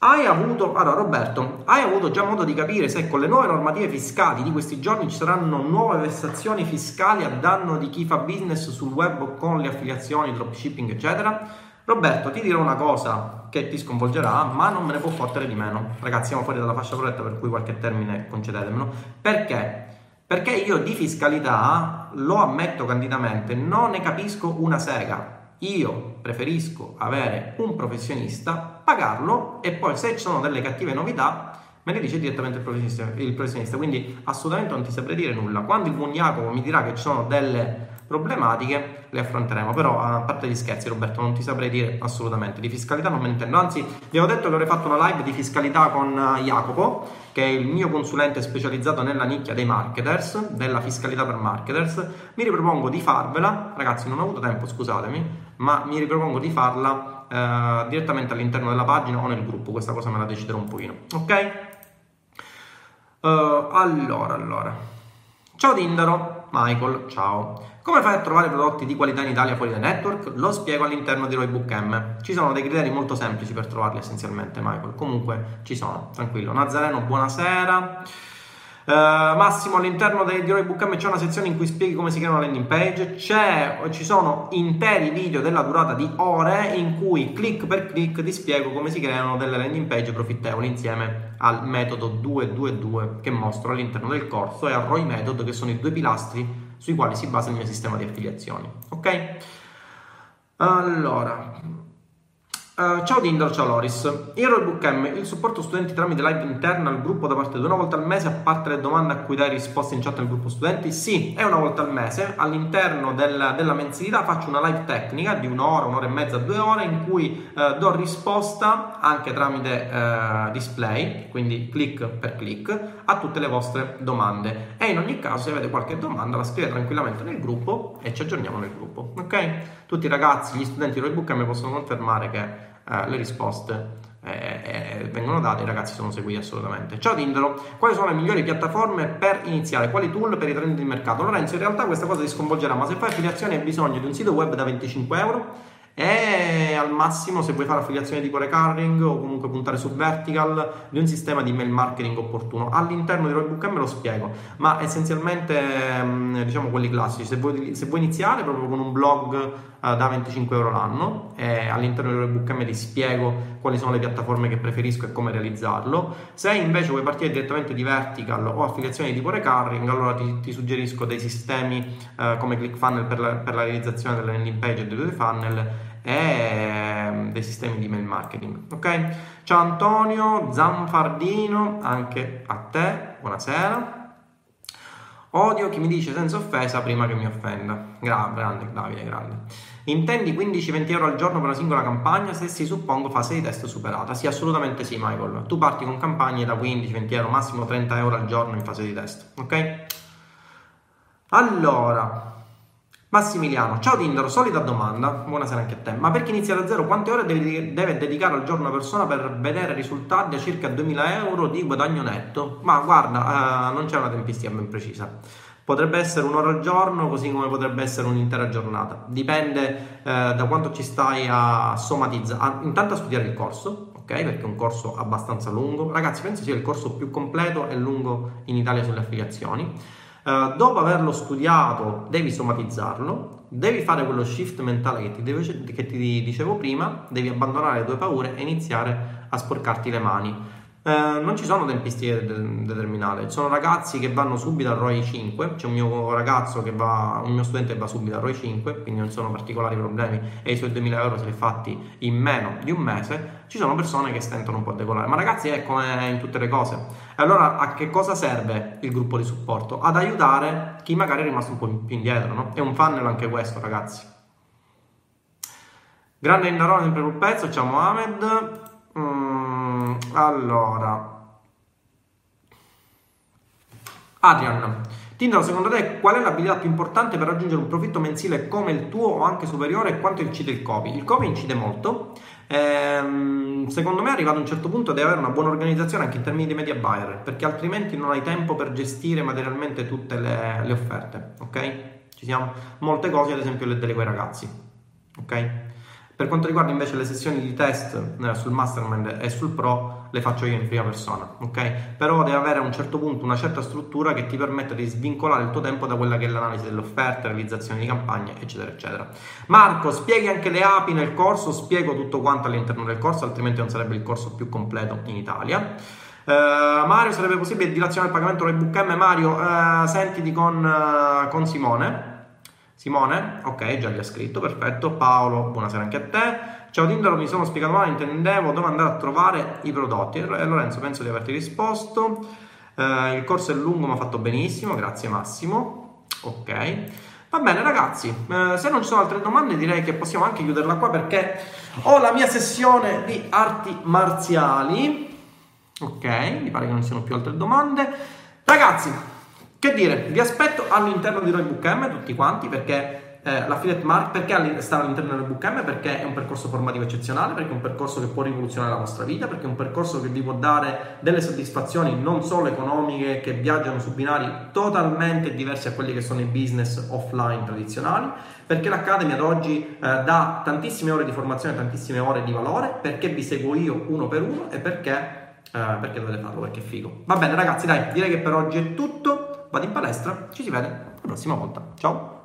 Roberto, hai avuto già modo di capire se con le nuove normative fiscali di questi giorni ci saranno nuove vessazioni fiscali a danno di chi fa business sul web o con le affiliazioni, dropshipping, eccetera? Roberto, ti dirò una cosa che ti sconvolgerà, ma non me ne può fottere di meno. Ragazzi, siamo fuori dalla fascia protetta, per cui qualche termine concedetemelo. Perché? Perché io di fiscalità, lo ammetto candidamente, non ne capisco una sega. Io preferisco avere un professionista, pagarlo, e poi se ci sono delle cattive novità me le dice direttamente il professionista. Quindi assolutamente non ti saprei dire nulla. Quando il Bugnaco mi dirà che ci sono delle problematiche le affronteremo, però a parte gli scherzi, Roberto, non ti saprei dire assolutamente di fiscalità, non me ne intendo. Anzi, vi avevo detto che avrei fatto una live di fiscalità con Jacopo, che è il mio consulente specializzato nella nicchia dei marketers, della fiscalità per marketers. Mi ripropongo di farvela, ragazzi, non ho avuto tempo, scusatemi, ma mi ripropongo di farla direttamente all'interno della pagina o nel gruppo. Questa cosa me la deciderò un pochino, ok? Allora, ciao Tindaro, Michael, ciao. Come fai a trovare prodotti di qualità in Italia fuori dai network? Lo spiego all'interno di ROIBook M. Ci sono dei criteri molto semplici per trovarli essenzialmente, Michael. Comunque ci sono, tranquillo. Nazareno, buonasera. Massimo, all'interno di ROIBook M c'è una sezione in cui spieghi come si crea una landing page. Ci sono interi video della durata di ore in cui click per click ti spiego come si creano delle landing page profittevoli, insieme al metodo 222 che mostro all'interno del corso e al ROI method, che sono i due pilastri sui quali si basa il mio sistema di affiliazioni. Ok? Allora... ciao Tindaro, ciao Loris. In ROIBook M il supporto studenti tramite live interna al gruppo da parte di una volta al mese, a parte le domande a cui dai risposte in chat nel gruppo studenti? Sì, è una volta al mese. All'interno della mensilità faccio una live tecnica di un'ora e mezza, 2 ore, in cui do risposta anche tramite display, quindi click per click, a tutte le vostre domande. E in ogni caso, se avete qualche domanda, la scrivete tranquillamente nel gruppo e ci aggiorniamo nel gruppo, ok? Tutti i ragazzi, gli studenti di ROIBook M possono confermare che le risposte vengono date, i ragazzi sono seguiti assolutamente. Ciao Tindaro, quali sono le migliori piattaforme per iniziare? Quali tool per i trend di mercato? Lorenzo, in realtà questa cosa ti sconvolgerà, ma se fai affiliazione hai bisogno di un sito web da 25 euro, e al massimo, se vuoi fare affiliazione tipo recurring o comunque puntare su vertical, di un sistema di mail marketing opportuno. All'interno di ROIBook me lo spiego, ma essenzialmente diciamo quelli classici. Se vuoi iniziare proprio con un blog da 25 euro l'anno, all'interno del ROIBook M ti spiego quali sono le piattaforme che preferisco e come realizzarlo. Se invece vuoi partire direttamente di vertical o affiliazioni tipo recurring, allora ti suggerisco dei sistemi come ClickFunnels per la realizzazione delle landing page e dei tuoi funnel, e dei sistemi di mail marketing, ok? Ciao Antonio Zanfardino, anche a te, buonasera. Odio chi mi dice senza offesa prima che mi offenda. Grande Davide, grande. Intendi 15-20 euro al giorno per una singola campagna? Se sì, suppongo fase di test superata. Sì, assolutamente sì, Michael. Tu parti con campagne da 15-20 euro, massimo 30 euro al giorno in fase di test, ok? Allora, Massimiliano, ciao Tindaro, solita domanda, buonasera anche a te. Ma perché inizia da zero? Quante ore deve dedicare al giorno una persona per vedere risultati a circa 2000 euro di guadagno netto? Ma guarda, non c'è una tempistica ben precisa. Potrebbe essere un'ora al giorno, così come potrebbe essere un'intera giornata. Dipende da quanto ci stai a somatizzare, intanto a studiare il corso, ok? Perché è un corso abbastanza lungo. Ragazzi, penso sia il corso più completo e lungo in Italia sulle affiliazioni. Dopo averlo studiato devi somatizzarlo, devi fare quello shift mentale che ti dicevo prima, devi abbandonare le tue paure e iniziare a sporcarti le mani. Non ci sono tempistiche determinate, ci sono ragazzi che vanno subito al ROI 5, c'è un mio ragazzo che va, un mio studente che va subito al ROI 5, quindi non sono particolari problemi e i suoi 2000 euro se li è fatti in meno di un mese. Ci sono persone che stentano un po' a decolare, ma ragazzi è come in tutte le cose. Allora a che cosa serve il gruppo di supporto? Ad aiutare chi magari è rimasto un po' più indietro, no? È un funnel anche questo, ragazzi. Grande Indarone, sempre sul pezzo, ciao Mohamed. Allora, Adrian, Tindaro, secondo te qual è l'abilità più importante per raggiungere un profitto mensile come il tuo o anche superiore, e quanto incide il copy? Il copy incide molto. Secondo me è arrivato a un certo punto di avere una buona organizzazione anche in termini di media buyer, perché altrimenti non hai tempo per gestire materialmente tutte le offerte, ok? Ci siamo molte cose, ad esempio le delle quei ragazzi, ok? Per quanto riguarda invece le sessioni di test sul Mastermind e sul Pro, le faccio io in prima persona, ok? Però deve avere a un certo punto una certa struttura che ti permetta di svincolare il tuo tempo da quella che è l'analisi dell'offerta, realizzazione di campagne, eccetera, eccetera. Marco, spieghi anche le API nel corso? Spiego tutto quanto all'interno del corso, altrimenti non sarebbe il corso più completo in Italia. Mario, sarebbe possibile dilazionare il pagamento ROIBook M? Mario, sentiti con Simone. Simone, ok, già gli ha scritto, perfetto. Paolo, buonasera anche a te. Ciao Tindaro, mi sono spiegato male, intendevo dove andare a trovare i prodotti. Lorenzo, penso di averti risposto. Il corso è lungo ma fatto benissimo, grazie Massimo. Ok. Va bene ragazzi, se non ci sono altre domande direi che possiamo anche chiuderla qua, perché ho la mia sessione di arti marziali. Ok, mi pare che non siano più altre domande. Ragazzi, che dire, vi aspetto all'interno di Roibook M tutti quanti, perché l'affiliate marketing, perché stare all'interno del Book M? Perché è un percorso formativo eccezionale, perché è un percorso che può rivoluzionare la vostra vita, perché è un percorso che vi può dare delle soddisfazioni non solo economiche, che viaggiano su binari totalmente diversi a quelli che sono i business offline tradizionali, perché l'Academy ad oggi dà tantissime ore di formazione, tantissime ore di valore, perché vi seguo io uno per uno e perché dovete farlo, perché è figo. Va bene ragazzi, dai, direi che per oggi è tutto, vado in palestra, ci si vede la prossima volta, ciao!